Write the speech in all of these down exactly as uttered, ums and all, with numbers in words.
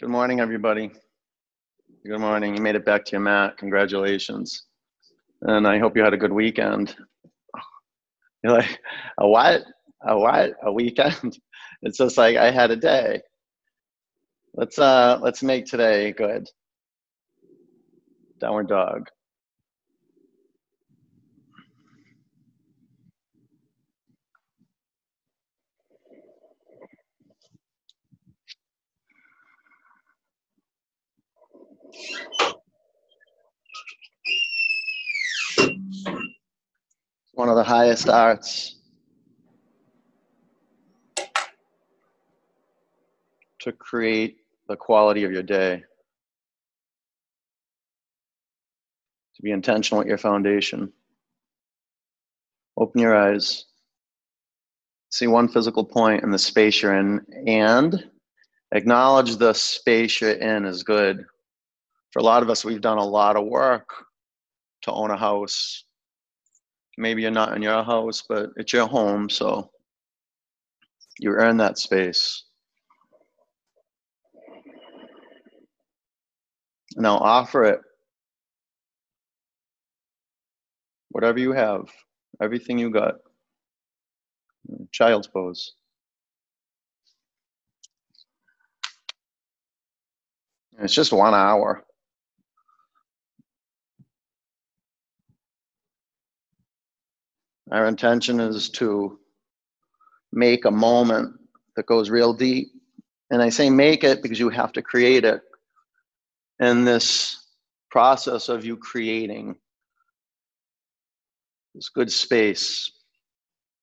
Good morning, everybody. Good morning. You made it back to your mat. Congratulations. And I hope you had a good weekend. You're like, a what? A what? A weekend? It's just like, I had a day. Let's, uh, let's make today good. Downward dog. One of the highest arts to create the quality of your day, to be intentional with your foundation. Open your eyes. See one physical point in the space you're in and acknowledge the space you're in is good. For a lot of us, we've done a lot of work to own a house. Maybe you're not in your house, but it's your home, so you earn that space. Now offer it. Whatever you have, everything you got. Child's pose. It's just one hour. Our intention is to make a moment that goes real deep. And I say make it because you have to create it. And this process of you creating this good space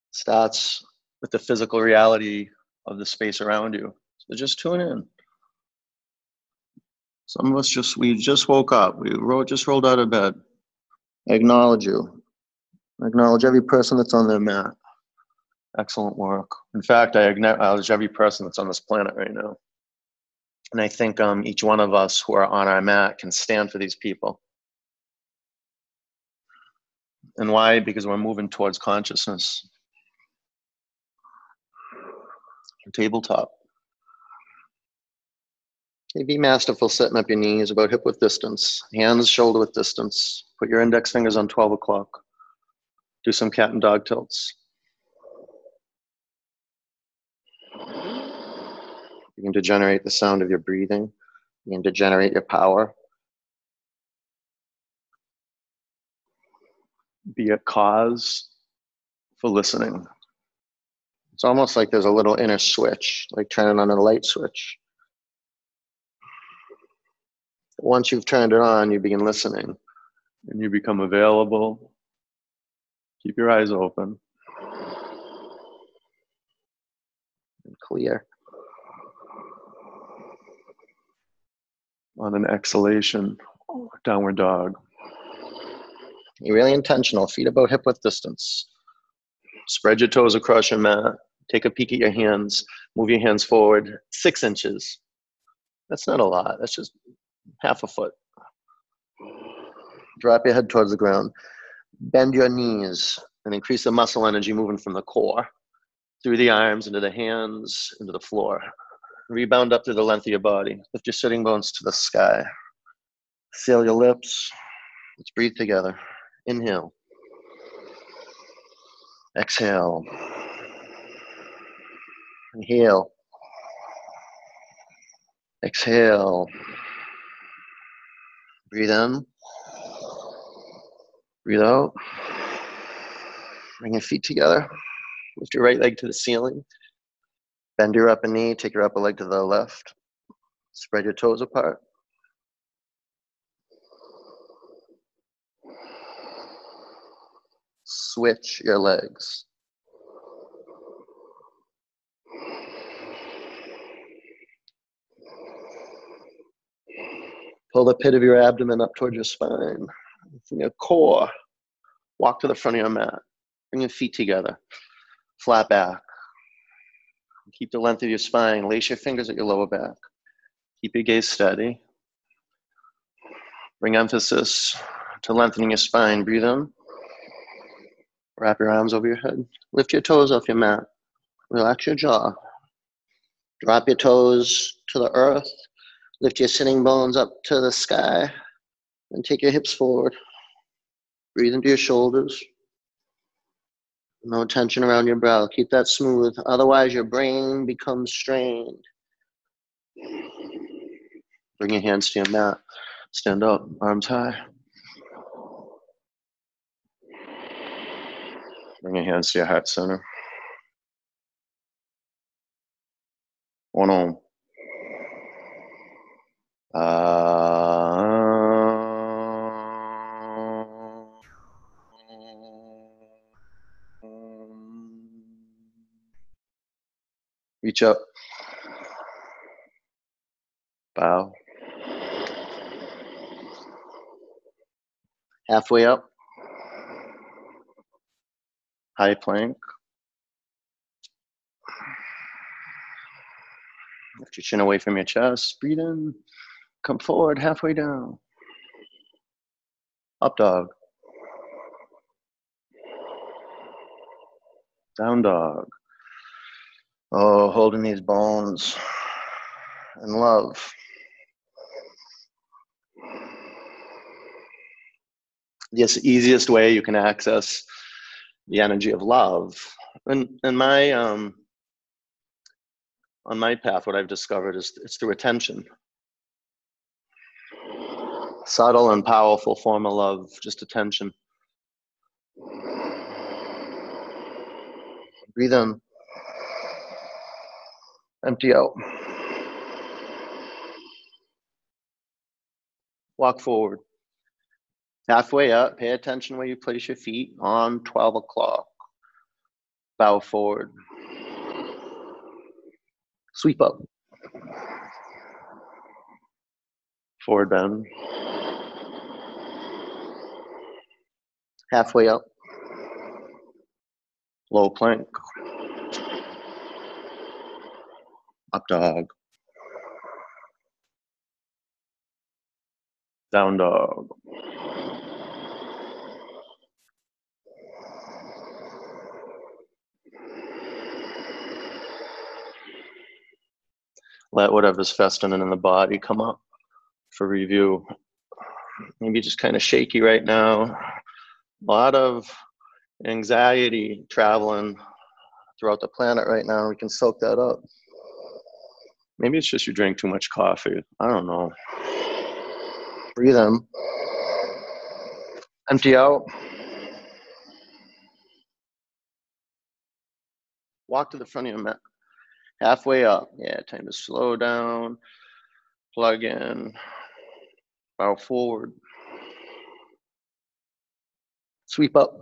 starts with the physical reality of the space around you. So just tune in. Some of us just, we just woke up. We rolled, just rolled out of bed. I acknowledge you. Acknowledge every person that's on their mat. Excellent work. In fact, I acknowledge every person that's on this planet right now. And I think um, each one of us who are on our mat can stand for these people. And why? Because we're moving towards consciousness. Tabletop. Okay, be masterful sitting up your knees about hip width distance, hands shoulder width distance. Put your index fingers on twelve o'clock. Do some cat and dog tilts. You can degenerate the sound of your breathing. You can degenerate your power. Be a cause for listening. It's almost like there's a little inner switch, like turning on a light switch. Once you've turned it on, you begin listening and you become available. Keep your eyes open and clear. On an exhalation, downward dog. Be really intentional, feet about hip width distance. Spread your toes across your mat. Take a peek at your hands. Move your hands forward six inches. That's not a lot, that's just half a foot. Drop your head towards the ground. Bend your knees and increase the muscle energy moving from the core through the arms, into the hands, into the floor. Rebound up through the length of your body. Lift your sitting bones to the sky. Seal your lips. Let's breathe together. Inhale. Exhale. Inhale. Exhale. Breathe in. Breathe out. Bring your feet together. Lift your right leg to the ceiling. Bend your upper knee. Take your upper leg to the left. Spread your toes apart. Switch your legs. Pull the pit of your abdomen up toward your spine. From your core, walk to the front of your mat. Bring your feet together. Flat back. Keep the length of your spine. Lace your fingers at your lower back. Keep your gaze steady. Bring emphasis to lengthening your spine. Breathe in. Wrap your arms over your head. Lift your toes off your mat. Relax your jaw. Drop your toes to the earth. Lift your sitting bones up to the sky and take your hips forward. Breathe into your shoulders. No tension around your brow. Keep that smooth. Otherwise, your brain becomes strained. Bring your hands to your mat. Stand up, arms high. Bring your hands to your heart center. One arm. Uh, Reach up, bow, halfway up, high plank, lift your chin away from your chest, breathe in, come forward, halfway down, up dog, down dog. Oh, holding these bones in love. Yes, easiest way you can access the energy of love. And and my um on my path, what I've discovered is it's through attention. Subtle and powerful form of love, just attention. Breathe in. Empty out. Walk forward. Halfway up, pay attention where you place your feet on twelve o'clock. Bow forward. Sweep up. Forward bend. Halfway up. Low plank. Up dog, down dog, let whatever's festering in the body come up for review. Maybe just kind of shaky right now, a lot of anxiety traveling throughout the planet right now. We can soak that up. Maybe it's just you drink too much coffee. I don't know. Breathe in. Empty out. Walk to the front of your mat. Halfway up. Yeah, time to slow down. Plug in. Bow forward. Sweep up.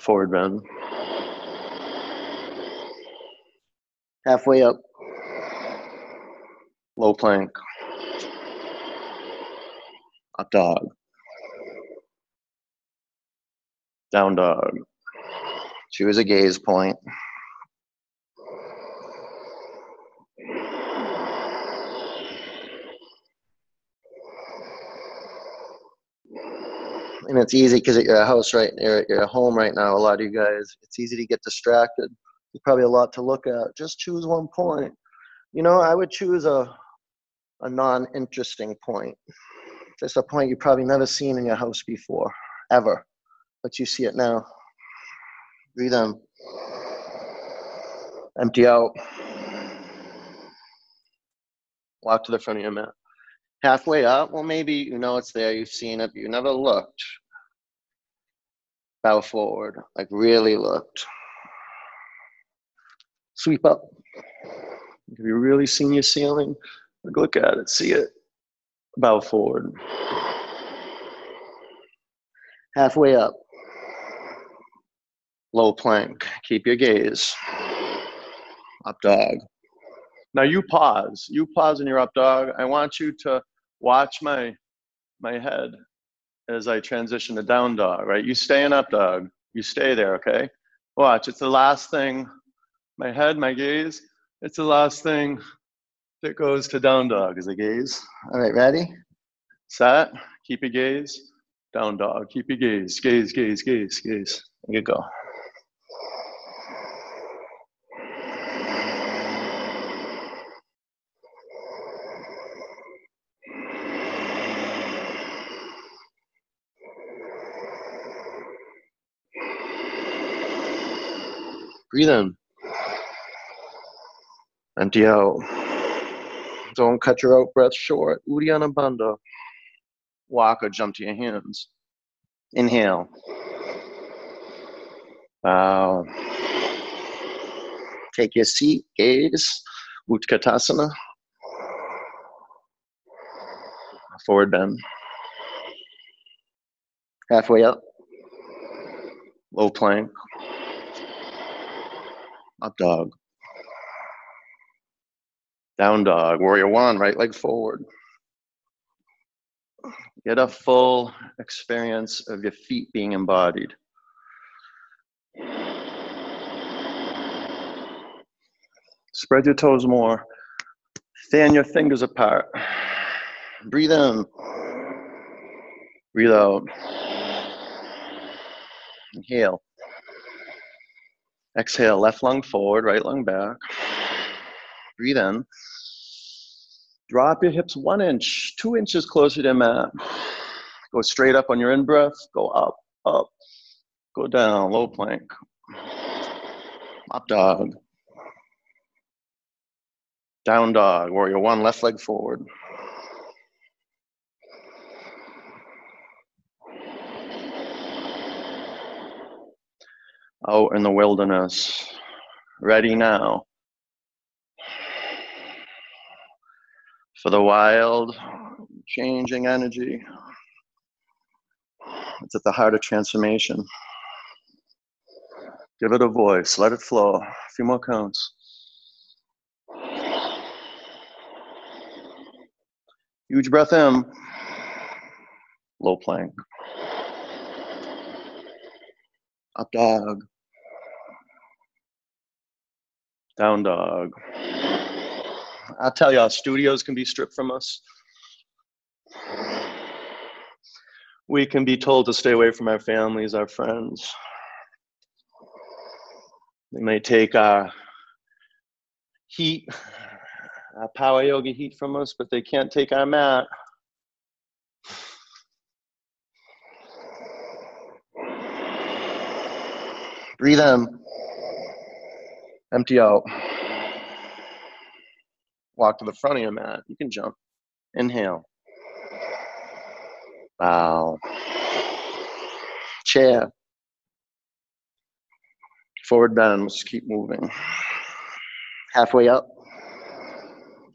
Forward bend. Halfway up, low plank, up dog, down dog. Choose a gaze point. And it's easy because at your house right there, at your home right now, a lot of you guys, it's easy to get distracted. There's probably a lot to look at. Just choose one point. You know, I would choose a a non-interesting point. Just a point you've probably never seen in your house before, ever. But you see it now. Breathe in. Empty out. Walk to the front of your mat. Halfway up, well, maybe you know it's there, you've seen it, but you never looked. Bow forward, like really looked. Sweep up. Have you really seen your ceiling? Look at it, see it. Bow forward. Halfway up. Low plank. Keep your gaze. Up dog. Now you pause. You pause in your up dog. I want you to watch my, my head as I transition to down dog, right? You stay in up dog. You stay there, okay? Watch. It's the last thing. My head, my gaze, it's the last thing that goes to down dog is the gaze. All right, ready? Set, keep your gaze, down dog, keep your gaze, gaze, gaze, gaze, gaze. There you go. Breathe in. Empty out. Don't cut your out breath short. Uddiyana Bandha. Walk or jump to your hands. Inhale. Bow. Take your seat, gaze, Utkatasana. Forward bend. Halfway up. Low plank. Up dog. Down dog. Warrior one, right leg forward. Get a full experience of your feet being embodied. Spread your toes more. Fan your fingers apart. Breathe in. Breathe out. Inhale. Exhale, left lung forward, right lung back. Breathe in. Drop your hips one inch, two inches closer to mat. Go straight up on your in-breath. Go up, up. Go down, low plank. Up dog. Down dog, warrior one, left leg forward. Out in the wilderness. Ready now. For the wild, changing energy. It's at the heart of transformation. Give it a voice, let it flow. A few more counts. Huge breath in. Low plank. Up dog. Down dog. I'll tell you, our studios can be stripped from us. We can be told to stay away from our families, our friends. They may take our heat, our power yoga heat from us, but they can't take our mat. Breathe in. Empty out. Walk to the front of your mat. You can jump. Inhale. Bow. Chair. Forward bend. Let's keep moving. Halfway up.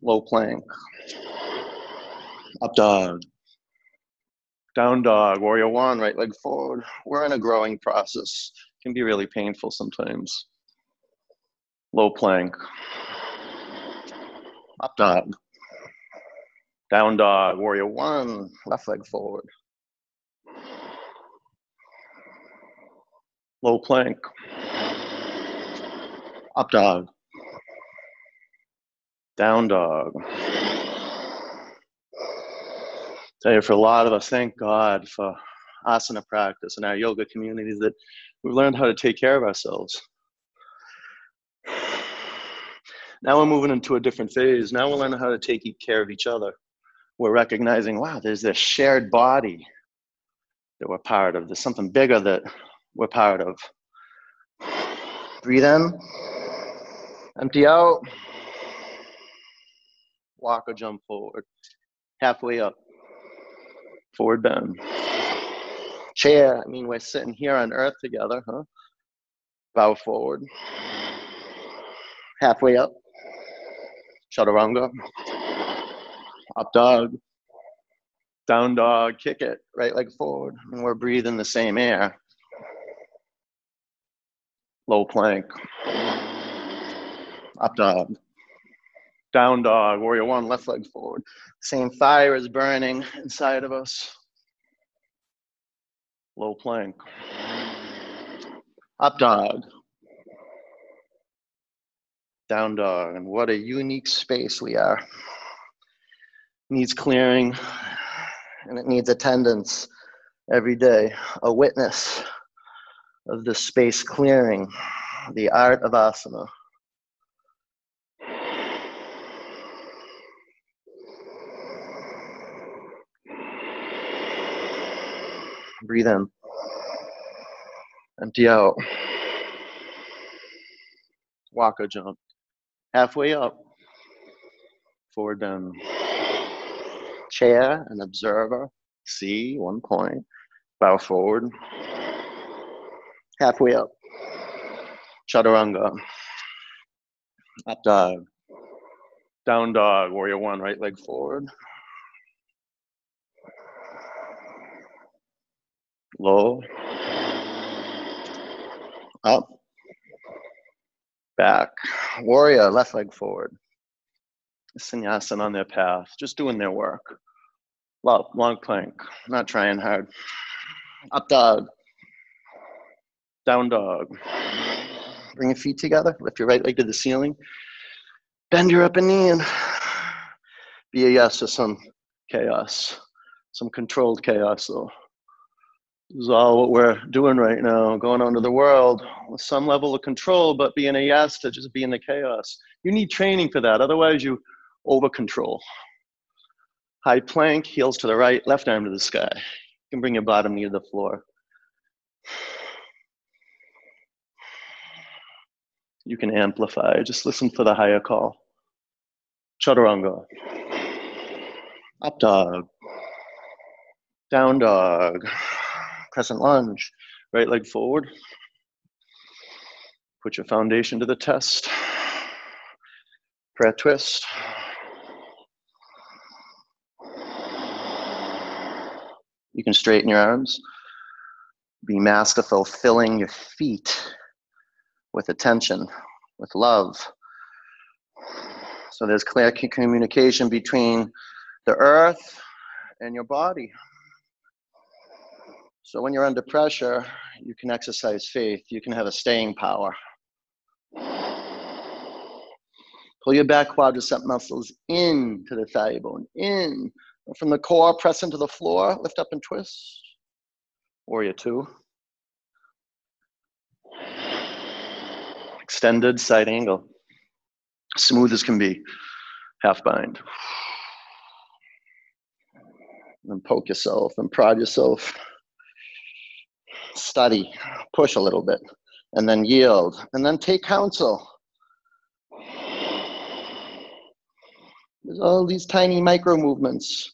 Low plank. Up dog. Down dog. Warrior one. Right leg forward. We're in a growing process. It can be really painful sometimes. Low plank. Up dog, down dog, warrior one, left leg forward. Low plank, up dog, down dog. Tell you, for a lot of us, thank God for asana practice and our yoga communities that we've learned how to take care of ourselves. Now we're moving into a different phase. Now we're learning how to take care of each other. We're recognizing, wow, there's this shared body that we're part of. There's something bigger that we're part of. Breathe in. Empty out. Walk or jump forward. Halfway up. Forward bend. Chair. I mean, we're sitting here on earth together, huh? Bow forward. Halfway up. Chaturanga, up dog, down dog, kick it, right leg forward, and we're breathing the same air. Low plank, up dog, down dog, warrior one, left leg forward. Same fire is burning inside of us. Low plank, up dog, down dog, and what a unique space we are. Needs clearing, and it needs attendance every day. A witness of the space clearing, the art of asana. Breathe in. Empty out. waka jump. Halfway up, forward bend. Chair and observer, see one point, bow forward. Halfway up, chaturanga, up dog, down dog, warrior one, right leg forward. Low, up, back, warrior, left leg forward. Sannyasin on their path, just doing their work. Love, long plank, not trying hard. Up dog, down dog. Bring your feet together, lift your right leg to the ceiling. Bend your upper knee and be a yes to some chaos, some controlled chaos though. This is all what we're doing right now, going on to the world with some level of control, but being a yes to just being the chaos. You need training for that, otherwise you over-control. High plank, heels to the right, left arm to the sky. You can bring your bottom knee to the floor. You can amplify, just listen for the higher call. Chaturanga, up dog, down dog. Crescent lunge, right leg forward. Put your foundation to the test. Prayer twist. You can straighten your arms. Be masterful, filling your feet with attention, with love. So there's clear communication between the earth and your body. So when you're under pressure, you can exercise faith. You can have a staying power. Pull your back quadricep muscles in to the thigh bone, in. From the core, press into the floor, lift up and twist. Warrior two. Extended side angle. Smooth as can be. Half bind. And poke yourself and prod yourself. Study, push a little bit, and then yield, and then take counsel. There's all these tiny micro movements.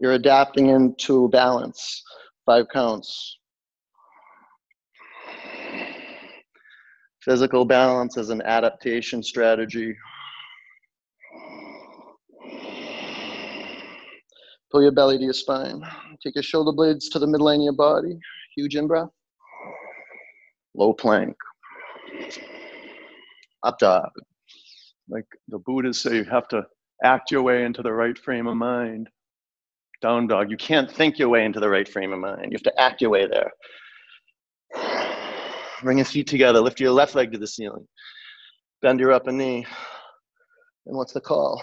You're adapting into balance. Five counts. Physical balance is an adaptation strategy. Pull your belly to your spine. Take your shoulder blades to the midline of your body. Huge in-breath. Low plank. Up dog. Like the Buddhas say, you have to act your way into the right frame of mind. Down dog. You can't think your way into the right frame of mind. You have to act your way there. Bring your feet together. Lift your left leg to the ceiling. Bend your upper knee. And what's the call?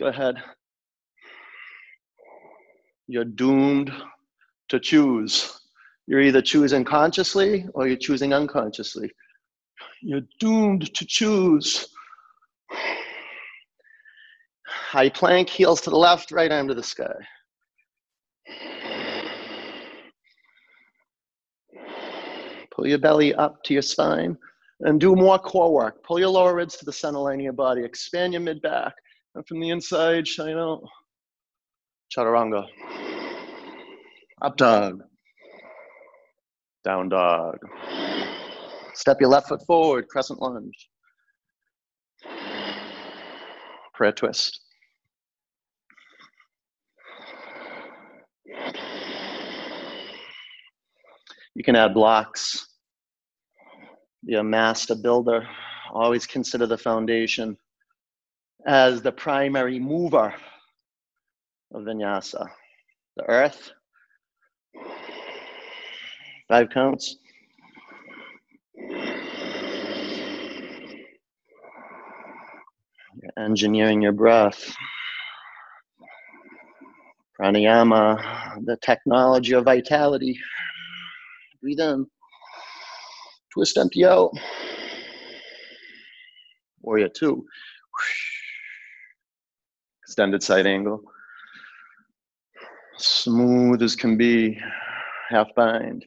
Go ahead. You're doomed to choose. You're either choosing consciously or you're choosing unconsciously. You're doomed to choose. High plank, heels to the left, right arm to the sky. Pull your belly up to your spine and do more core work. Pull your lower ribs to the center line of your body. Expand your mid-back. And from the inside, shine out. Chaturanga. Up dog, down dog. Step your left foot forward, crescent lunge. Prayer twist. You can add blocks. Be a master builder. Always consider the foundation as the primary mover of vinyasa. The earth. Five counts. You're engineering your breath. Pranayama, the technology of vitality. Breathe in. Twist empty out. Warrior two. Extended side angle. Smooth as can be. Half bind.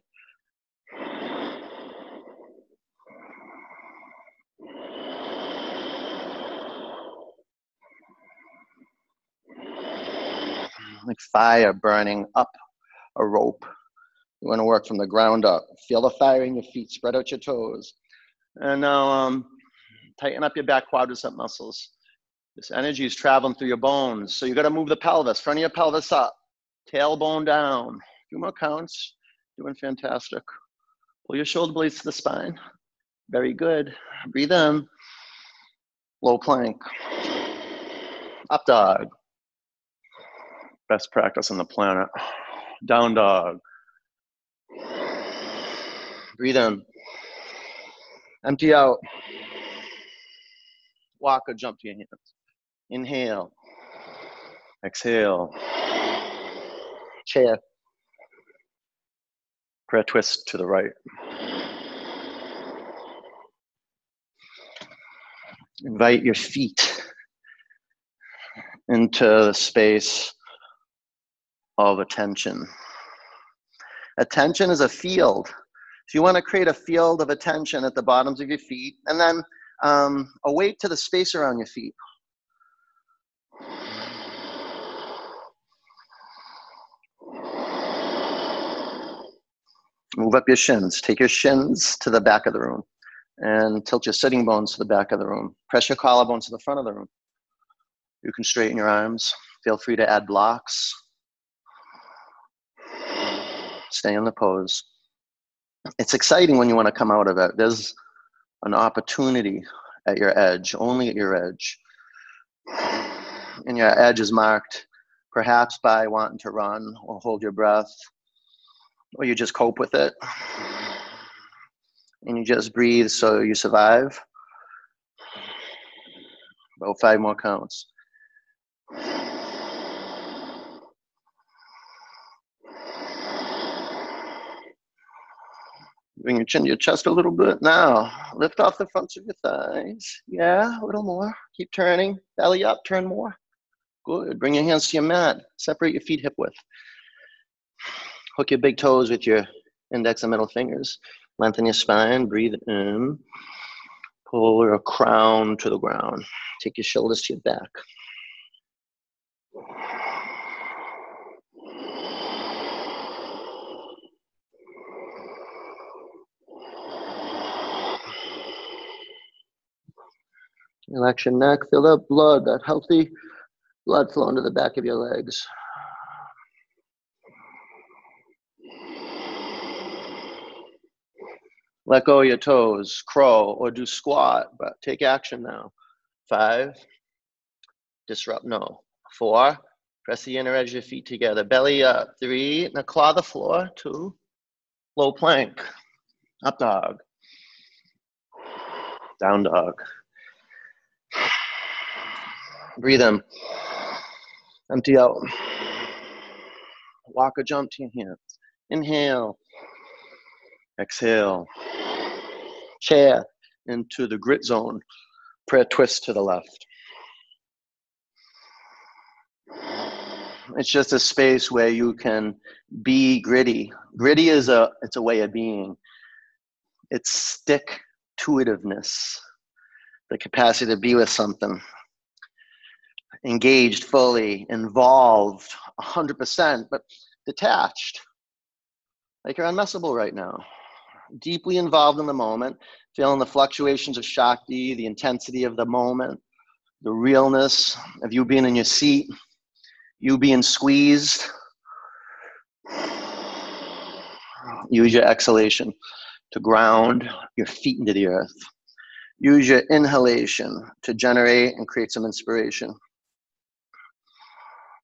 like fire burning up a rope. You want to work from the ground up. Feel the fire in your feet, spread out your toes. And now um, tighten up your back quadricep muscles. This energy is traveling through your bones. So you got to move the pelvis, front of your pelvis up, tailbone down. A few more counts. Doing fantastic. Pull your shoulder blades to the spine. Very good. Breathe in. Low plank. Up dog. Best practice on the planet. Down dog. Breathe in. Empty out. Walk or jump to your hands. Inhale. Exhale. Chair. Prayer twist to the right. Invite your feet into the space of attention. Attention is a field. So you want to create a field of attention at the bottoms of your feet, and then um, a weight to the space around your feet. Move up your shins. Take your shins to the back of the room and tilt your sitting bones to the back of the room. Press your collarbones to the front of the room. You can straighten your arms. Feel free to add blocks. Stay in the pose. It's exciting when you want to come out of it. There's an opportunity at your edge, only at your edge. And your edge is marked perhaps by wanting to run or hold your breath, or you just cope with it. And you just breathe so you survive. About five more counts. Bring your chin to your chest a little bit. Now, lift off the fronts of your thighs. Yeah, a little more. Keep turning. Belly up, turn more. Good. Bring your hands to your mat. Separate your feet hip width. Hook your big toes with your index and middle fingers. Lengthen your spine. Breathe in. Pull your crown to the ground. Take your shoulders to your back. Relax your neck. Feel that blood, that healthy blood flowing to the back of your legs. Let go of your toes, crow, or do squat, but take action now. Five, disrupt no. Four, press the inner edge of your feet together, belly up. Three, now claw the floor. Two, low plank, up dog, down dog. Breathe in, empty out. Walk or jump to your hands. Inhale. Exhale, chair into the grit zone, prayer twist to the left. It's just a space where you can be gritty. Gritty is a, it's a way of being. It's stick-to-itiveness, the capacity to be with something. Engaged, fully, involved, one hundred percent, but detached. Like you're unmessable right now. Deeply involved in the moment, feeling the fluctuations of Shakti, the intensity of the moment, the realness of you being in your seat, you being squeezed. Use your exhalation to ground your feet into the earth. Use your inhalation to generate and create some inspiration.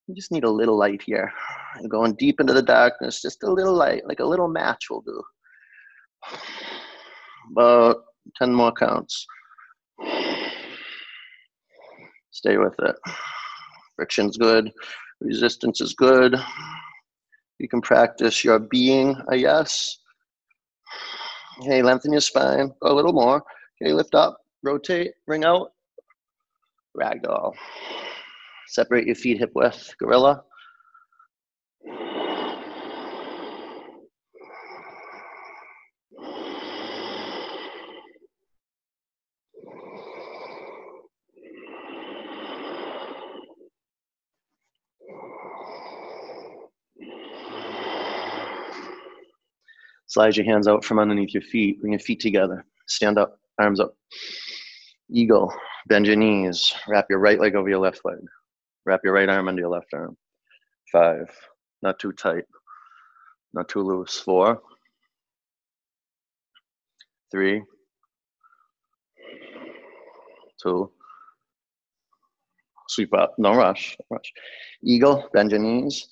You just need a little light here. You're going deep into the darkness, just a little light, like a little match will do. About ten more counts. Stay with it. Friction's good. Resistance is good. You can practice your being a yes. Okay, lengthen your spine. Go a little more. Okay, lift up, rotate, bring out. Ragdoll. Separate your feet hip width. Gorilla. Slide your hands out from underneath your feet. Bring your feet together. Stand up, arms up. Eagle, bend your knees. Wrap your right leg over your left leg. Wrap your right arm under your left arm. Five, not too tight, not too loose. Four, three, two. Sweep up, no rush, no rush. Eagle, bend your knees.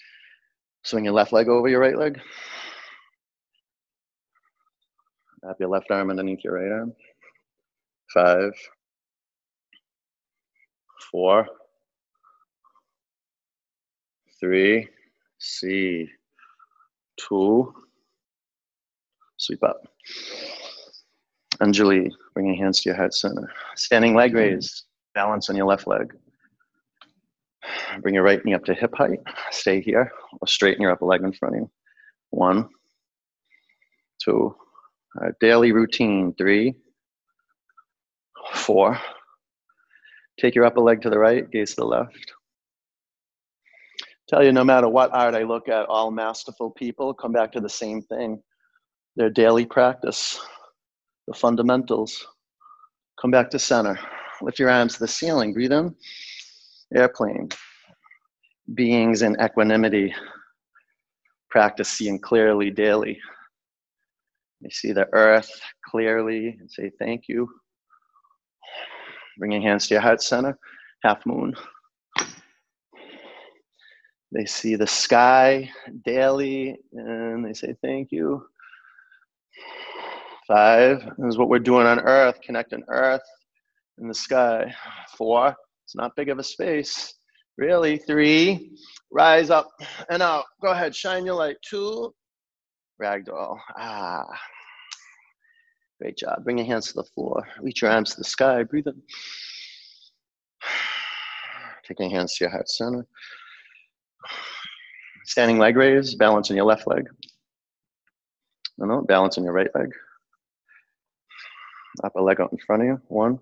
Swing your left leg over your right leg. Wrap your left arm underneath your right arm. Five, four, three, C, two, sweep up. Anjali, bring your hands to your heart center. Standing leg raise, balance on your left leg. Bring your right knee up to hip height. Stay here, or straighten your upper leg in front of you. One, two, our daily routine, three, four. Take your upper leg to the right, gaze to the left. Tell you, no matter what art I look at, all masterful people come back to the same thing. Their daily practice, the fundamentals. Come back to center. Lift your arms to the ceiling, breathe in. Airplane. Beings in equanimity. Practice seeing clearly daily. You see the earth clearly and say thank you. Bring your hands to your heart center, half moon. They see the sky daily and they say thank you. Five, this is what we're doing on earth, connecting earth and the sky. Four, it's not big of a space, really. Three, rise up and out. Go ahead, shine your light. Two, ragdoll. Ah, great job. Bring your hands to the floor. Reach your arms to the sky. Breathe in. Take your hands to your heart center. Standing leg raise. Balance on your left leg. No, no. Balance on your right leg. Upper leg out in front of you. One,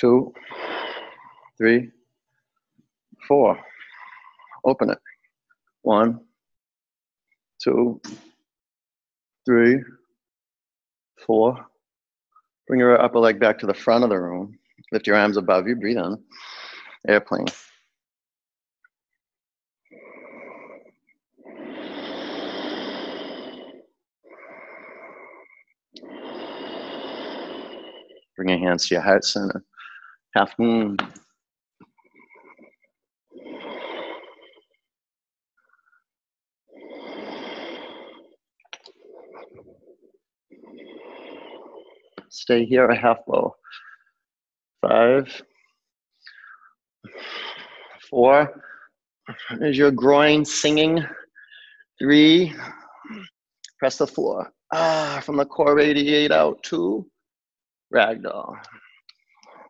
two, three, four. Open it. One, two, three, four. Bring your upper leg back to the front of the room. Lift your arms above you. Breathe in. Airplane. Bring your hands to your heart center. Half moon. Stay here, a half bow. Five, four, is your groin singing? Three, press the floor. Ah, from the core radiate out. Two, ragdoll.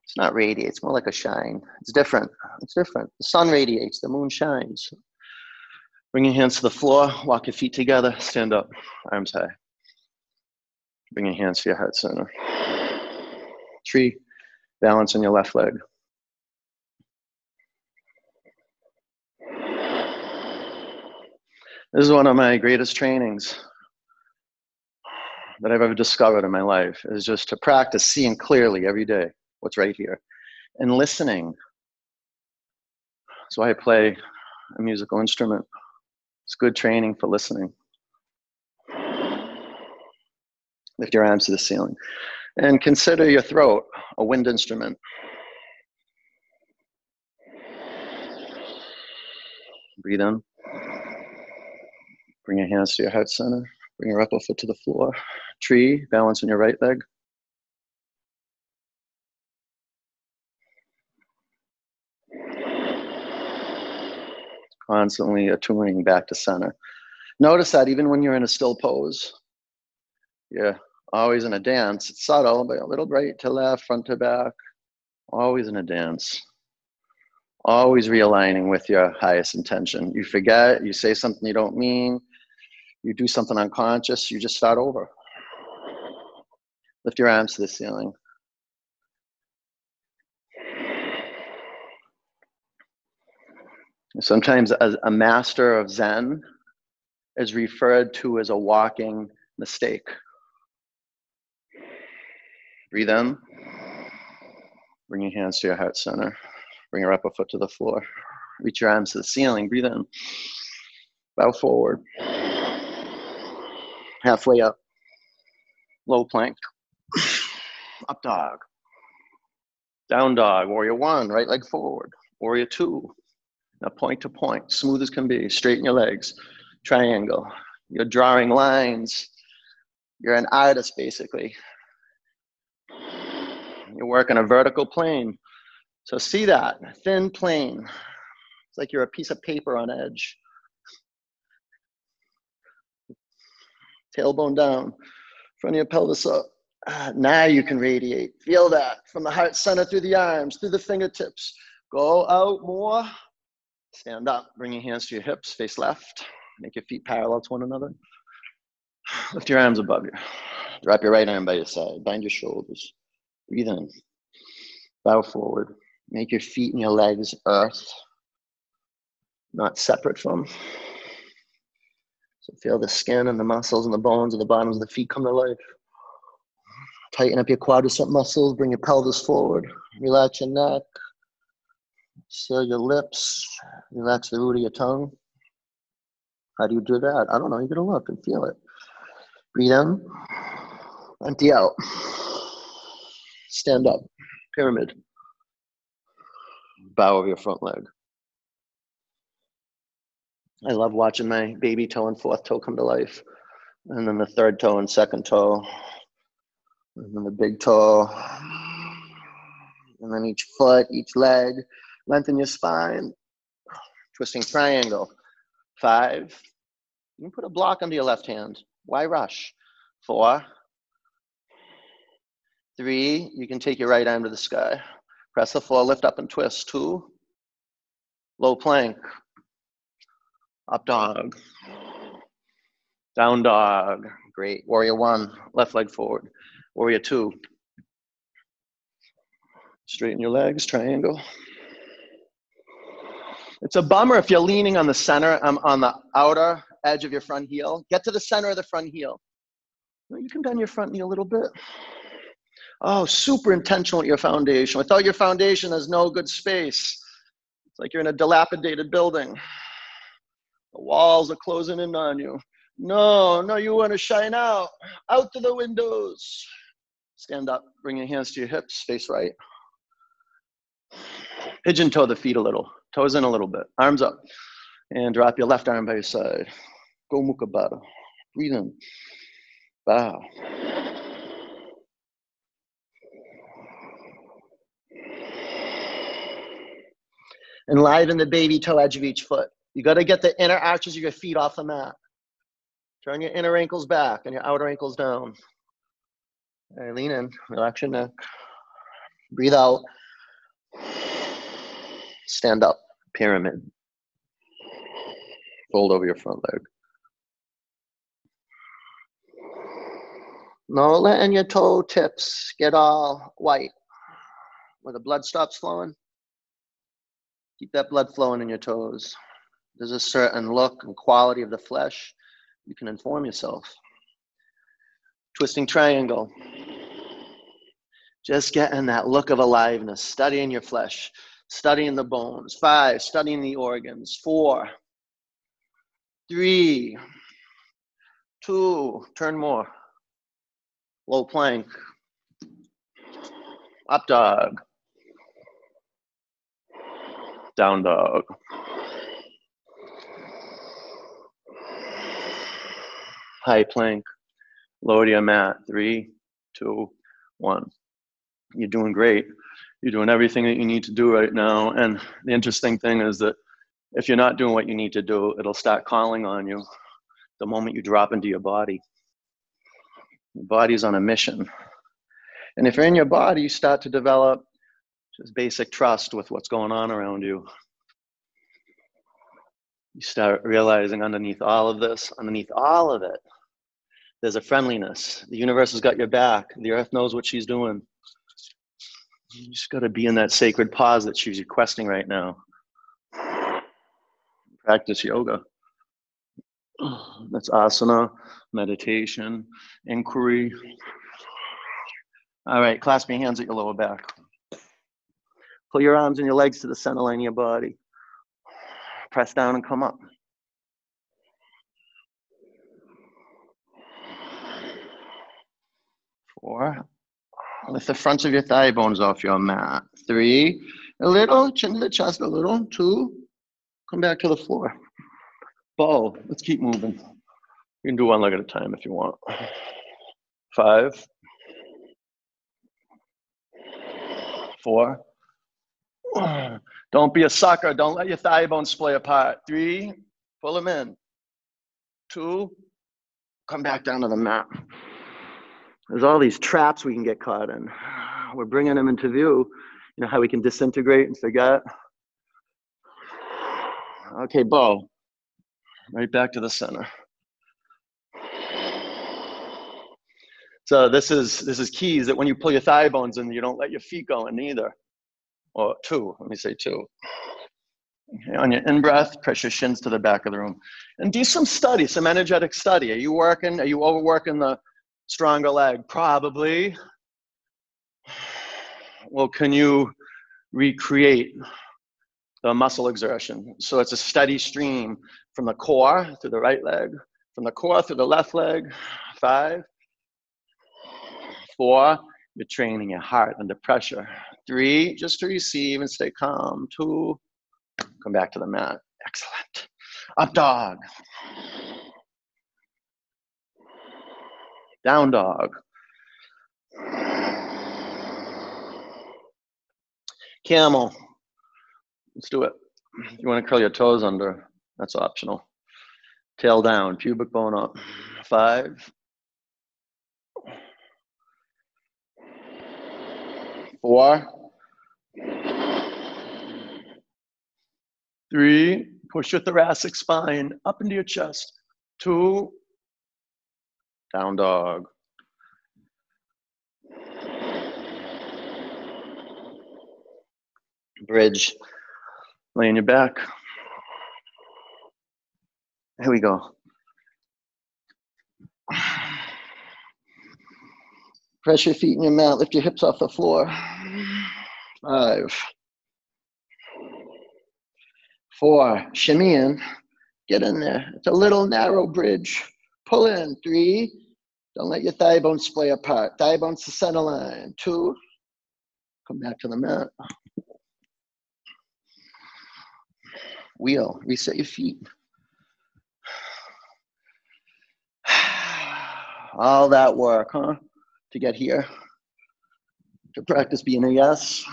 It's not radiate, it's more like a shine. It's different, it's different. The sun radiates, the moon shines. Bring your hands to the floor, walk your feet together, stand up, arms high. Bring your hands to your heart center. Tree, balance on your left leg. This is one of my greatest trainings that I've ever discovered in my life, is just to practice seeing clearly every day what's right here and listening. That's why I play a musical instrument. It's good training for listening. Lift your arms to the ceiling. And consider your throat a wind instrument. Breathe in. Bring your hands to your heart center. Bring your upper foot to the floor. Tree, balance on your right leg. Constantly attuning back to center. Notice that even when you're in a still pose, yeah, always in a dance. It's subtle, but a little right to left, front to back. Always in a dance. Always realigning with your highest intention. You forget, you say something you don't mean, you do something unconscious, you just start over. Lift your arms to the ceiling. Sometimes a, a master of Zen is referred to as a walking mistake. Breathe in. Bring your hands to your heart center. Bring your upper foot to the floor. Reach your arms to the ceiling. Breathe in. Bow forward. Halfway up. Low plank. Up dog. Down dog. Warrior one. Right leg forward. Warrior two. Now point to point. Smooth as can be. Straighten your legs. Triangle. You're drawing lines. You're an artist, basically. You're working a vertical plane. So see that, thin plane. It's like you're a piece of paper on edge. Tailbone down, front of your pelvis up. Ah, now you can radiate. Feel that from the heart center through the arms, through the fingertips. Go out more. Stand up, bring your hands to your hips, face left. Make your feet parallel to one another. Lift your arms above you. Drop your right arm by your side, bind your shoulders. Breathe in, bow forward. Make your feet and your legs earth, not separate from. So feel the skin and the muscles and the bones and the bottoms of the feet come to life. Tighten up your quadricep muscles, bring your pelvis forward. Relax your neck, seal your lips, relax the root of your tongue. How do you do that? I don't know, you're gonna look and feel it. Breathe in, empty out. Stand up, pyramid. Bow over your front leg. I love watching my baby toe and fourth toe come to life. And then the third toe and second toe. And then the big toe. And then each foot, each leg. Lengthen your spine. Twisting triangle. Five. You can put a block under your left hand. Why rush? Four. Three, you can take your right arm to the sky. Press the floor, lift up and twist. Two, low plank. Up dog. Down dog. Great. Warrior one, left leg forward. Warrior two. Straighten your legs, triangle. It's a bummer if you're leaning on the center, um, on the outer edge of your front heel. Get to the center of the front heel. You can bend your front knee a little bit. Oh, super intentional at your foundation. Without your foundation, there's no good space. It's like you're in a dilapidated building. The walls are closing in on you. No, no, you want to shine out. Out to the windows. Stand up, bring your hands to your hips, face right. Pigeon toe the feet a little. Toes in a little bit. Arms up. And drop your left arm by your side. Go Mukha Baddha. Breathe in. Bow. Enliven the baby toe edge of each foot. You got to get the inner arches of your feet off the mat. Turn your inner ankles back and your outer ankles down. All right, lean in, relax your neck. Breathe out. Stand up, pyramid. Fold over your front leg. Now letting your toe tips get all white. Where the blood stops flowing. Keep that blood flowing in your toes. There's a certain look and quality of the flesh. You can inform yourself. Twisting triangle. Just getting that look of aliveness. Studying your flesh. Studying the bones. Five, studying the organs. Four. Three. Two. Turn more. Low plank. Up dog. Down dog. High plank. Lower to your mat. Three, two, one. You're doing great. You're doing everything that you need to do right now. And the interesting thing is that if you're not doing what you need to do, it'll start calling on you the moment you drop into your body. Your body's on a mission. And if you're in your body, you start to develop just basic trust with what's going on around you. You start realizing underneath all of this, underneath all of it, there's a friendliness. The universe has got your back. The earth knows what she's doing. You just got to be in that sacred pause that she's requesting right now. Practice yoga. That's asana, meditation, inquiry. All right, clasp your hands at your lower back. Pull your arms and your legs to the center line of your body. Press down and come up. Four. Lift the fronts of your thigh bones off your mat. Three. A little, chin to the chest a little. Two. Come back to the floor. Bow. Let's keep moving. You can do one leg at a time if you want. Five. Four. Don't be a sucker. Don't let your thigh bones splay apart. Three. Pull them in. Two. Come back down to the mat. There's all these traps we can get caught in. We're bringing them into view. You know how we can disintegrate and forget? Okay, bow. Right back to the center. So this is this is keys that when you pull your thigh bones in, you don't let your feet go in either. Or two, let me say two. Okay, on your in-breath, press your shins to the back of the room. And do some study, some energetic study. Are you working, are you overworking the stronger leg? Probably. Well, can you recreate the muscle exertion? So it's a steady stream from the core through the right leg, from the core through the left leg. Five, four, you're training your heart under pressure. Three, just to receive and stay calm. Two, come back to the mat. Excellent. Up dog. Down dog. Camel. Let's do it. If you want to curl your toes under, that's optional. Tail down, pubic bone up. Five. Four. Three. Push your thoracic spine up into your chest. Two. Down dog. Bridge. Lay on your back. Here we go. Press your feet in your mat. Lift your hips off the floor. Five. Four. Shimmy in. Get in there. It's a little narrow bridge. Pull in. Three. Don't let your thigh bones splay apart. Thigh bones to center line. Two. Come back to the mat. Wheel, reset your feet. All that work, huh? To get here, to practice being a yes.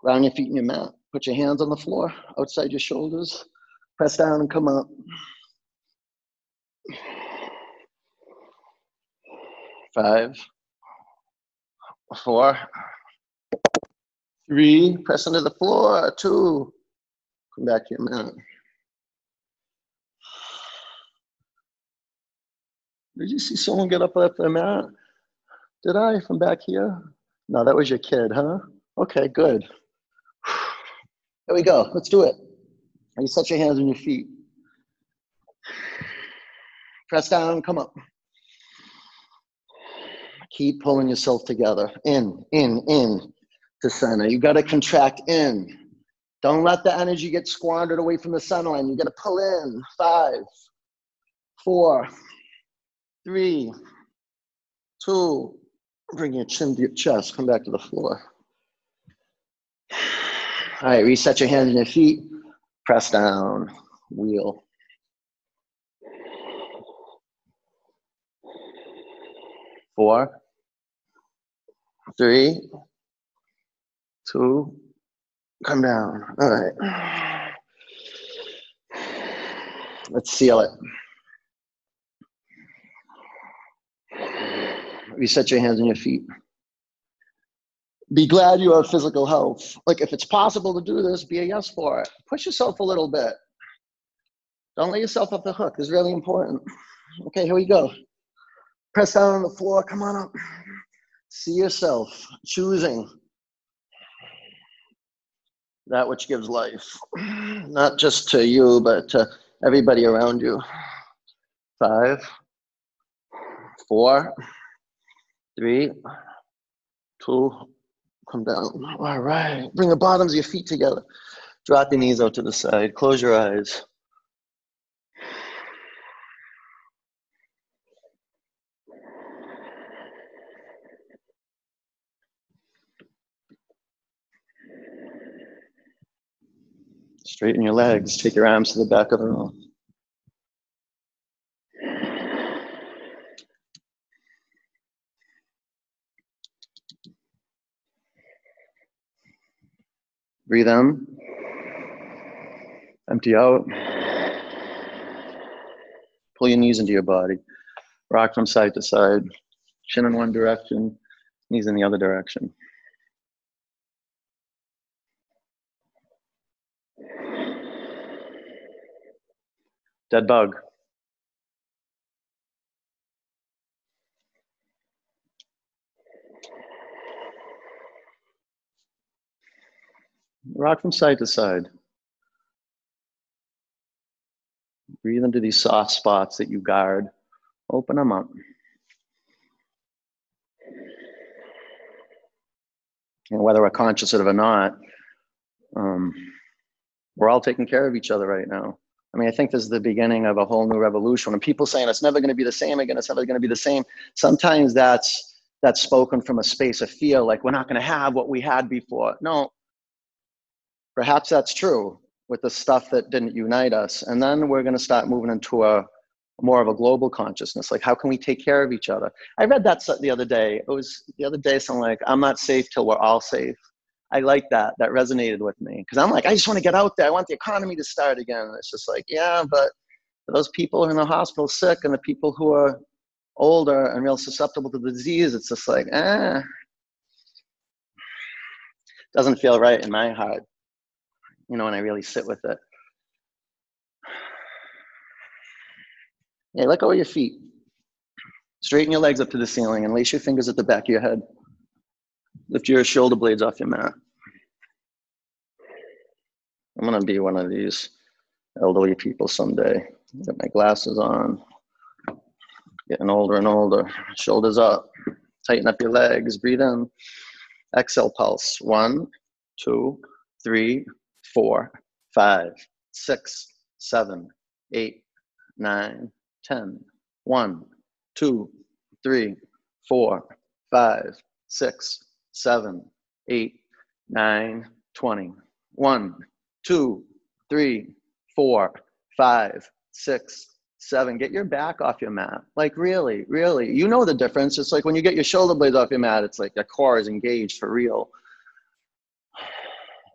Ground your feet in your mat. Put your hands on the floor, outside your shoulders. Press down and come up. Five, four, three, press into the floor. Two, come back to your mat. Did you see someone get up off their mat? Did I from back here? No, that was your kid, huh? Okay, good. There we go. Let's do it. You set your hands on your feet. Press down, come up. Keep pulling yourself together. In, in, in to center. You got to contract in. Don't let the energy get squandered away from the center line. You got to pull in. Five, four, three, two, bring your chin to your chest, come back to the floor. All right, reset your hands and your feet, press down, wheel. Four, three, two, come down. All right. Let's seal it. Reset your hands and your feet. Be glad you have physical health. Like, if it's possible to do this, be a yes for it. Push yourself a little bit. Don't let yourself off the hook. It's really important. Okay, here we go. Press down on the floor. Come on up. See yourself choosing that which gives life, not just to you, but to everybody around you. Five, four, three, two, come down. All right, bring the bottoms of your feet together. Drop your knees out to the side. Close your eyes. Straighten your legs. Take your arms to the back of the room. Breathe in. Empty out. Pull your knees into your body. Rock from side to side. Chin in one direction, knees in the other direction. Dead bug. Rock from side to side. Breathe into these soft spots that you guard. Open them up. And whether we're conscious of it or not, um, we're all taking care of each other right now. I mean, I think this is the beginning of a whole new revolution. And people saying it's never going to be the same again, it's never going to be the same. Sometimes that's that's spoken from a space of fear, like we're not going to have what we had before. No, perhaps that's true with the stuff that didn't unite us. And then we're going to start moving into a more of a global consciousness. Like, how can we take care of each other? I read that the other day. It was the other day, something like, I'm not safe till we're all safe. I like that. That resonated with me. Because I'm like, I just want to get out there. I want the economy to start again. And it's just like, yeah, but those people in the hospital sick and the people who are older and real susceptible to the disease, it's just like, eh. Doesn't feel right in my heart, you know, when I really sit with it. Yeah, let go of your feet. Straighten your legs up to the ceiling and lace your fingers at the back of your head. Lift your shoulder blades off your mat. I'm gonna be one of these elderly people someday. Get my glasses on. Getting older and older. Shoulders up. Tighten up your legs. Breathe in. Exhale, pulse. One, two, three, four, five, six, seven, eight, nine, ten. One, two, three, four, five, six, seven, eight, nine, twenty. One, two, three, four, five, six, seven. Get your back off your mat. Like really, really. You know the difference. It's like when you get your shoulder blades off your mat, it's like your core is engaged for real.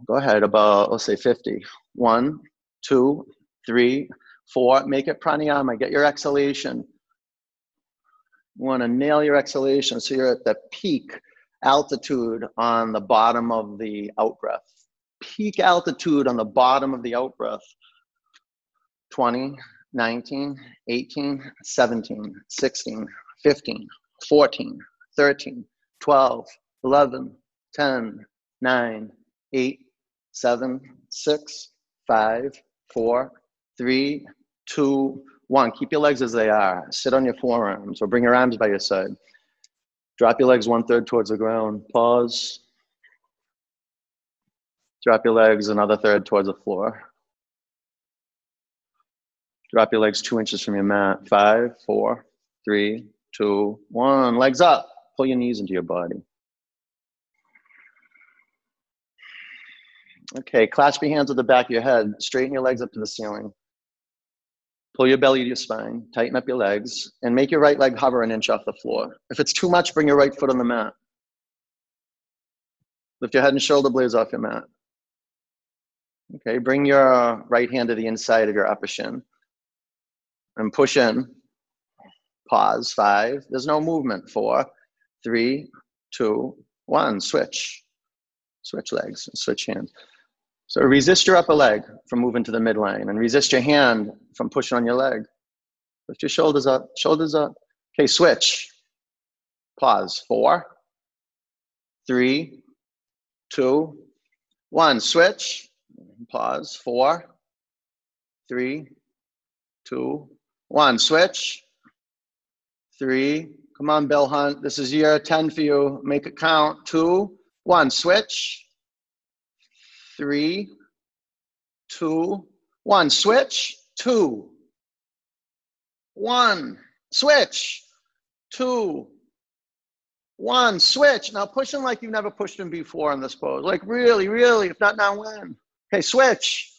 Go ahead, about, let's say fifty. One, two, three, four. Make it pranayama. Get your exhalation. You want to nail your exhalation so you're at the peak altitude on the bottom of the out-breath. Peak altitude on the bottom of the out-breath. twenty, nineteen, eighteen, seventeen, sixteen, fifteen, fourteen, thirteen, twelve, eleven, ten, nine, eight, seven, six, five, four, three, two, one. Keep your legs as they are. Sit on your forearms or bring your arms by your side. Drop your legs one-third towards the ground. Pause. Drop your legs another third towards the floor. Drop your legs two inches from your mat. Five, four, three, two, one. Legs up. Pull your knees into your body. Okay, clasp your hands at the back of your head. Straighten your legs up to the ceiling. Pull your belly to your spine, tighten up your legs, and make your right leg hover an inch off the floor. If it's too much, bring your right foot on the mat. Lift your head and shoulder blades off your mat. Okay, bring your right hand to the inside of your upper shin. And push in. Pause, five. There's no movement. Four, three, two, one. Switch. Switch legs and switch hands. So resist your upper leg from moving to the midline and resist your hand from pushing on your leg. Lift your shoulders up, shoulders up. Okay, switch. Pause. Four, three, two, one. Switch. Pause. Four, three, two, one. Switch. Three. Come on, Bill Hunt. This is year ten for you. Make it count. Two, one. Switch. Three, two, one. Switch. Two. One. Switch. Two. One. Switch. Now push him like you've never pushed him before in this pose. Like really, really. If not now, when? Okay, switch.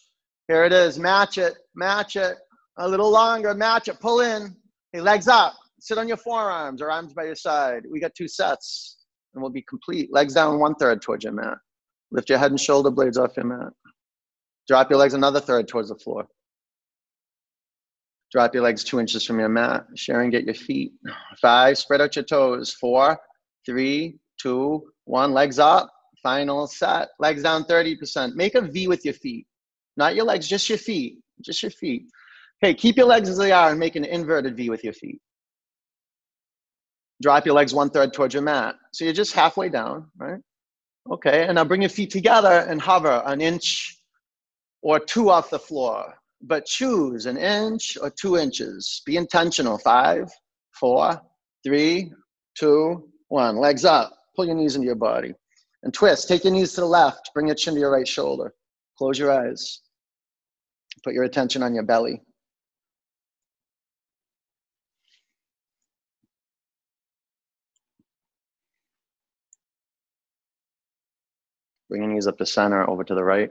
Here it is. Match it. Match it. A little longer. Match it. Pull in. Hey, legs up. Sit on your forearms or arms by your side. We got two sets and we'll be complete. Legs down one third towards your mat. Lift your head and shoulder blades off your mat. Drop your legs another third towards the floor. Drop your legs two inches from your mat. Sharon, get your feet. Five, spread out your toes. Four, three, two, one. Legs up. Final set. Legs down thirty percent. Make a V with your feet. Not your legs, just your feet. Just your feet. Okay, keep your legs as they are and make an inverted V with your feet. Drop your legs one third towards your mat. So you're just halfway down, right? Okay, and now bring your feet together and hover an inch or two off the floor. But choose an inch or two inches. Be intentional. Five, four, three, two, one. Legs up. Pull your knees into your body. And twist. Take your knees to the left. Bring your chin to your right shoulder. Close your eyes. Put your attention on your belly. Bring your knees up to center, over to the right.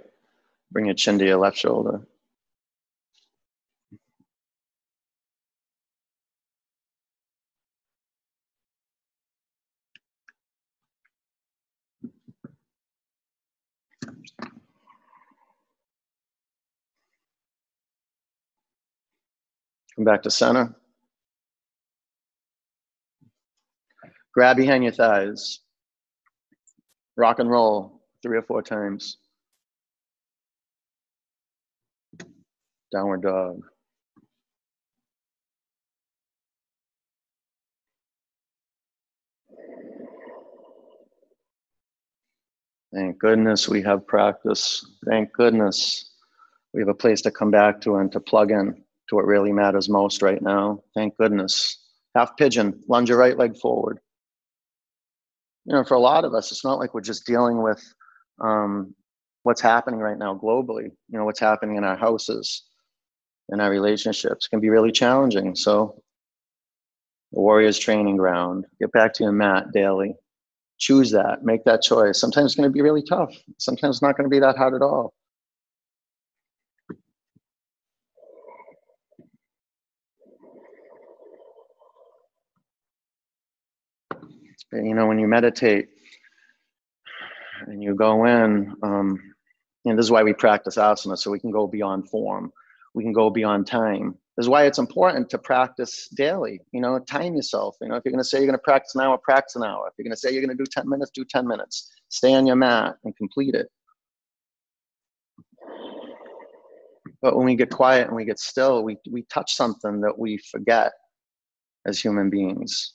Bring your chin to your left shoulder. Come back to center. Grab behind your thighs. Rock and roll three or four times. Downward dog. Thank goodness we have practice. Thank goodness we have a place to come back to and to plug in to what really matters most right now. Thank goodness. Half pigeon, lunge your right leg forward. You know, for a lot of us, it's not like we're just dealing with um, what's happening right now globally. You know, what's happening in our houses and our relationships can be really challenging. So the warrior's training ground, get back to your mat daily. Choose that, make that choice. Sometimes it's gonna be really tough. Sometimes it's not gonna be that hard at all. You know, when you meditate and you go in, um, and this is why we practice asana, so we can go beyond form. We can go beyond time. This is why it's important to practice daily. You know, time yourself. You know, if you're going to say you're going to practice an hour, practice an hour. If you're going to say you're going to do ten minutes, do ten minutes. Stay on your mat and complete it. But when we get quiet and we get still, we, we touch something that we forget as human beings.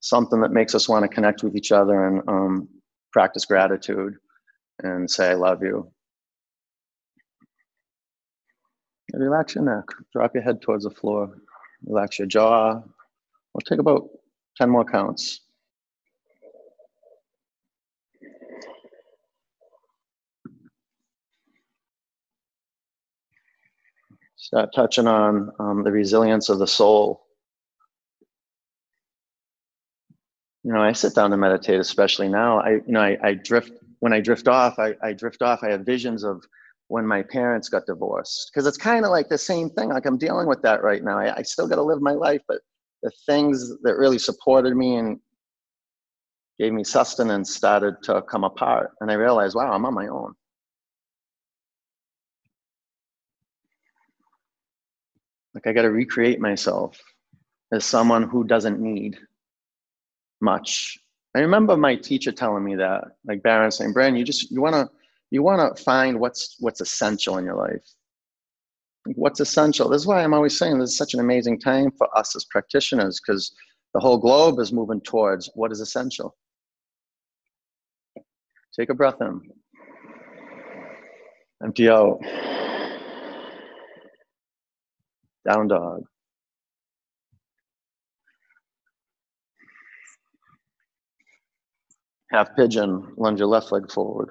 Something that makes us want to connect with each other and um, practice gratitude and say, I love you. And relax your neck, drop your head towards the floor, relax your jaw. We'll take about ten more counts. Start touching on um, the resilience of the soul. You know, I sit down to meditate, especially now. I, you know, I, I drift, when I drift off, I, I drift off, I have visions of when my parents got divorced. Because it's kind of like the same thing, like I'm dealing with that right now. I, I still got to live my life, but the things that really supported me and gave me sustenance started to come apart. And I realized, wow, I'm on my own. Like I got to recreate myself as someone who doesn't need much. I remember my teacher telling me that, like Baron saying, Brandon, you just, you want to, you want to find what's, what's essential in your life. Like, what's essential? This is why I'm always saying this is such an amazing time for us as practitioners, because the whole globe is moving towards what is essential. Take a breath in. Empty out. Down dog. Half pigeon, lunge your left leg forward.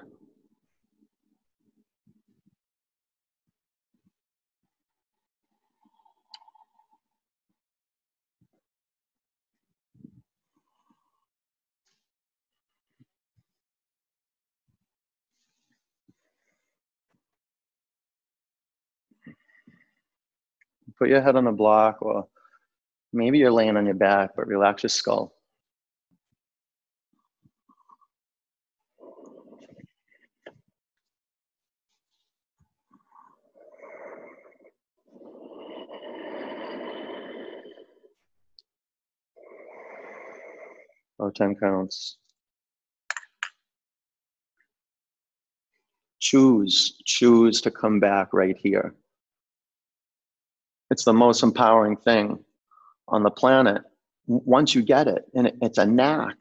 Put your head on a block, or maybe you're laying on your back, but relax your skull. Oh, ten counts. Choose, choose to come back right here. It's the most empowering thing on the planet once you get it. And it, it's a knack.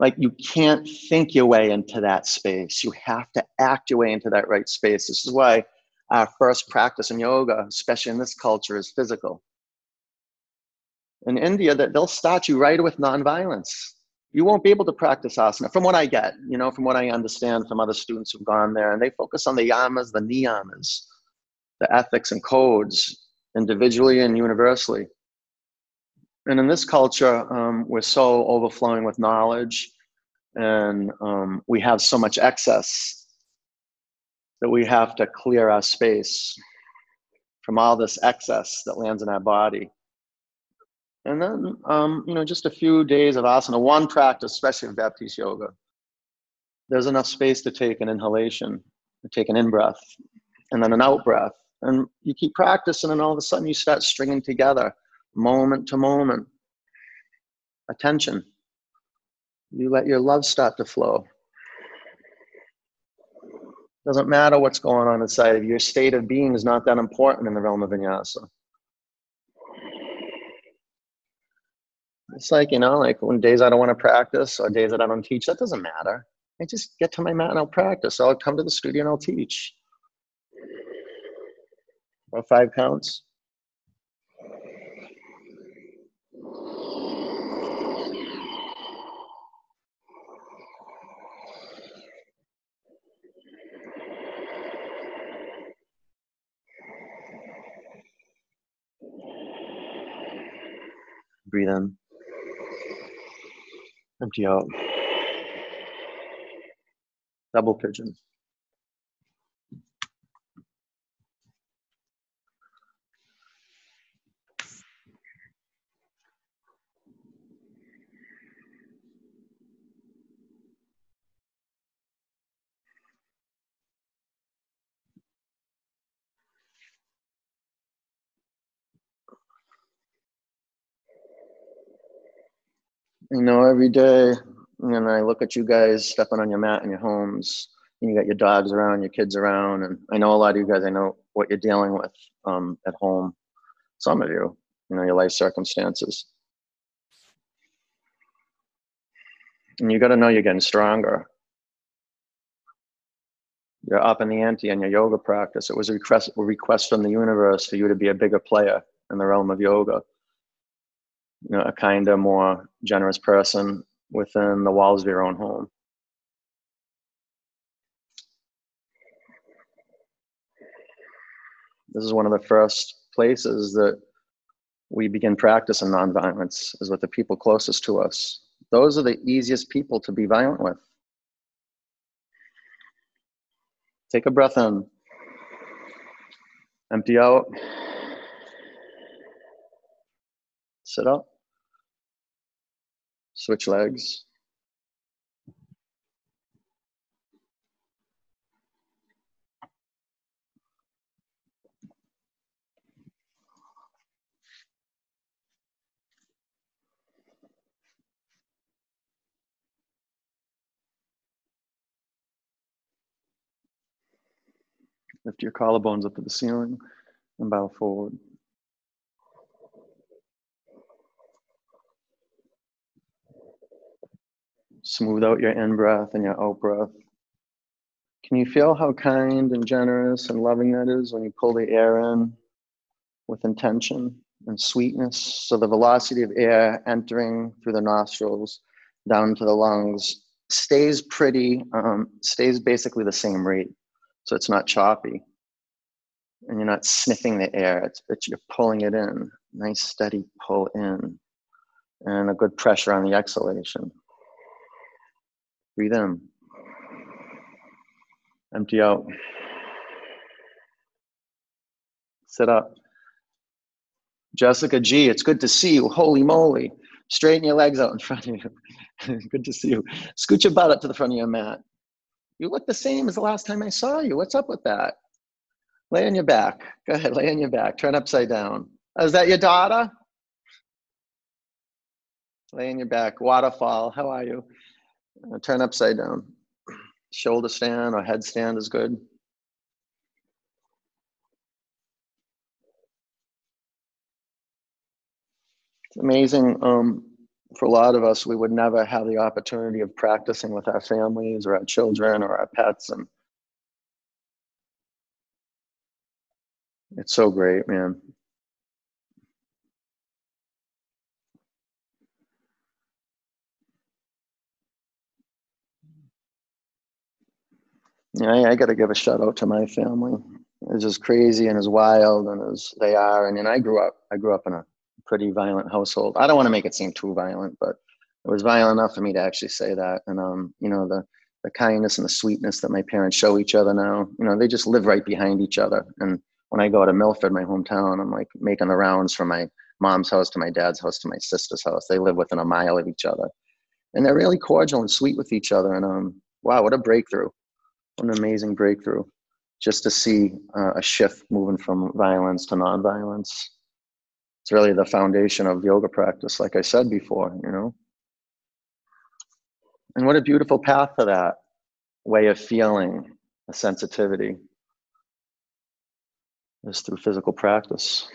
Like, you can't think your way into that space. You have to act your way into that right space. This is why our first practice in yoga, especially in this culture, is physical. In India, that they'll start you right with nonviolence. You won't be able to practice asana, from what I get, you know, from what I understand from other students who've gone there, and they focus on the yamas, the niyamas, the ethics and codes, individually and universally. And in this culture, um, we're so overflowing with knowledge, and um, we have so much excess that we have to clear our space from all this excess that lands in our body. And then, um, you know, just a few days of asana, one practice, especially in Baptiste yoga, there's enough space to take an inhalation, to take an in-breath, and then an out-breath. And you keep practicing, and all of a sudden you start stringing together, moment to moment, attention. You let your love start to flow. Doesn't matter what's going on inside of you. Your state of being is not that important in the realm of vinyasa. It's like, you know, like when days I don't want to practice or days that I don't teach, that doesn't matter. I just get to my mat and I'll practice. I'll come to the studio and I'll teach. About five counts. Breathe in. Empty out. Double pigeon. You know, every day, and I look at you guys stepping on your mat in your homes, and you got your dogs around, your kids around, and I know a lot of you guys, I know what you're dealing with um, at home, some of you, you know, your life circumstances. And you got to know you're getting stronger. You're up in the ante in your yoga practice. It was a request, a request from the universe for you to be a bigger player in the realm of yoga. You know, a kinder, more generous person within the walls of your own home. This is one of the first places that we begin practice in nonviolence, is with the people closest to us. Those are the easiest people to be violent with. Take a breath in. Empty out. Sit up, switch legs. Lift your collarbones up to the ceiling and bow forward. Smooth out your in-breath and your out-breath. Can you feel how kind and generous and loving that is when you pull the air in with intention and sweetness. So the velocity of air entering through the nostrils down into the lungs stays pretty, um, stays basically the same rate. So it's not choppy and you're not sniffing the air. It's, it's you're pulling it in, nice steady pull in and a good pressure on the exhalation. Breathe in, empty out, sit up. Jessica G, it's good to see you, holy moly. Straighten your legs out in front of you. Good to see you. Scoot your butt up to the front of your mat. You look the same as the last time I saw you. What's up with that? Lay on your back. Go ahead, lay on your back. Turn upside down. Is that your daughter? Lay on your back. Waterfall, how are you? Turn upside down. Shoulder stand or headstand is good. Amazing um, for a lot of us, we would never have the opportunity of practicing with our families or our children or our pets. And it's so great, man. Yeah, I, I got to give a shout out to my family. It's as crazy and as wild and as they are. And, and I grew up, I grew up in a pretty violent household. I don't want to make it seem too violent, but it was violent enough for me to actually say that. And, um, you know, the, the kindness and the sweetness that my parents show each other now, you know, they just live right behind each other. And when I go to Milford, my hometown, I'm like making the rounds from my mom's house to my dad's house to my sister's house. They live within a mile of each other and they're really cordial and sweet with each other. And, um, wow, what a breakthrough. What an amazing breakthrough just to see uh, a shift moving from violence to nonviolence. It's really the foundation of yoga practice, like I said before, you know. And what a beautiful path to that way of feeling a sensitivity is through physical practice.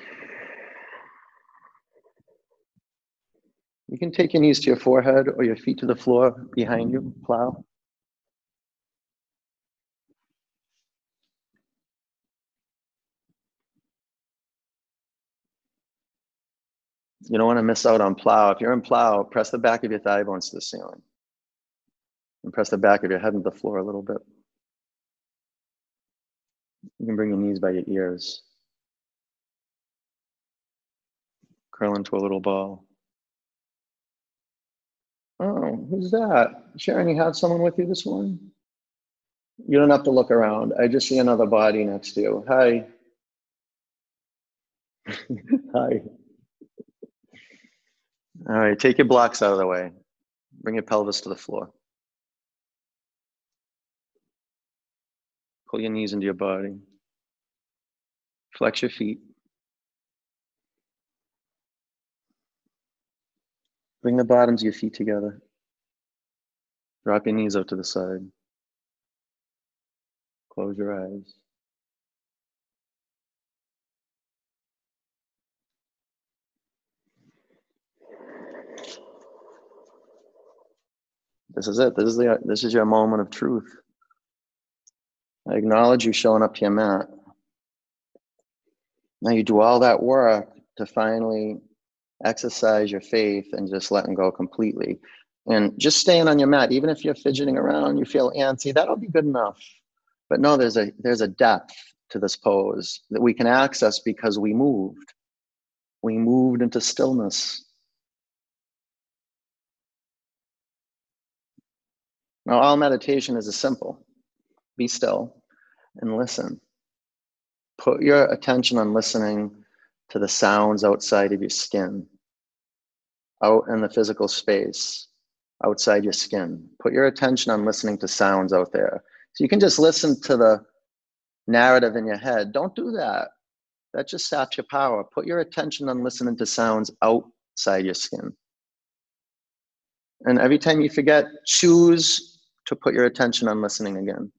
You can take your knees to your forehead or your feet to the floor behind you, plow. You don't want to miss out on plow. If you're in plow, press the back of your thigh bones to the ceiling. And press the back of your head into the floor a little bit. You can bring your knees by your ears. Curl into a little ball. Oh, who's that? Sharon, you have someone with you this morning? You don't have to look around. I just see another body next to you. Hi. Hi. All right, take your blocks out of the way. Bring your pelvis to the floor. Pull your knees into your body. Flex your feet. Bring the bottoms of your feet together. Drop your knees out to the side. Close your eyes. This is it. This is the, this is your moment of truth. I acknowledge you showing up to your mat. Now you do all that work to finally exercise your faith and just letting go completely. And just staying on your mat, even if you're fidgeting around, you feel antsy, that'll be good enough. But no, there's a, there's a depth to this pose that we can access because we moved. We moved into stillness. Now, all meditation is a simple, be still and listen. Put your attention on listening to the sounds outside of your skin, out in the physical space, outside your skin. Put your attention on listening to sounds out there. So you can just listen to the narrative in your head. Don't do that. That just saps your power. Put your attention on listening to sounds outside your skin. And every time you forget, choose to put your attention on listening again.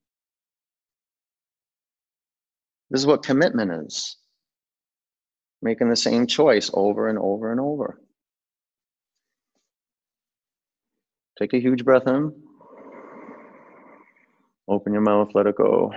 This is what commitment is. Making the same choice over and over and over. Take a huge breath in. Open your mouth, let it go.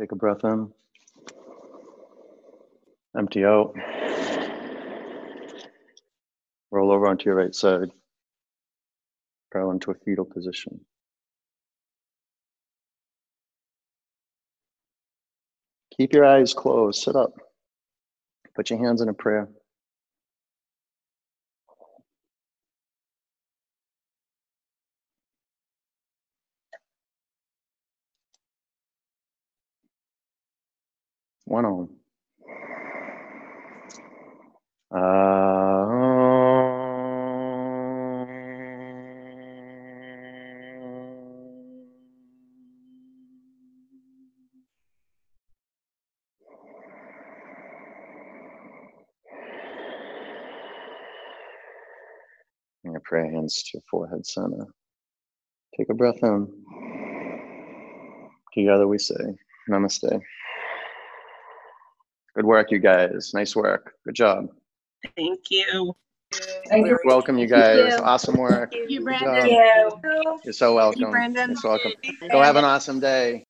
Take a breath in. Empty out. Roll over onto your right side. Curl into a fetal position. Keep your eyes closed. Sit up. Put your hands in a prayer. One on. Uh, your prayer hands to your forehead center. Take a breath in. Together we say, Namaste. Good work, you guys. Nice work. Good job. Thank you. Thank you. Welcome, you guys. You. Awesome work. Thank you, Brandon. You're so welcome. Thank you, Brandon. You're so welcome. Go have an awesome day.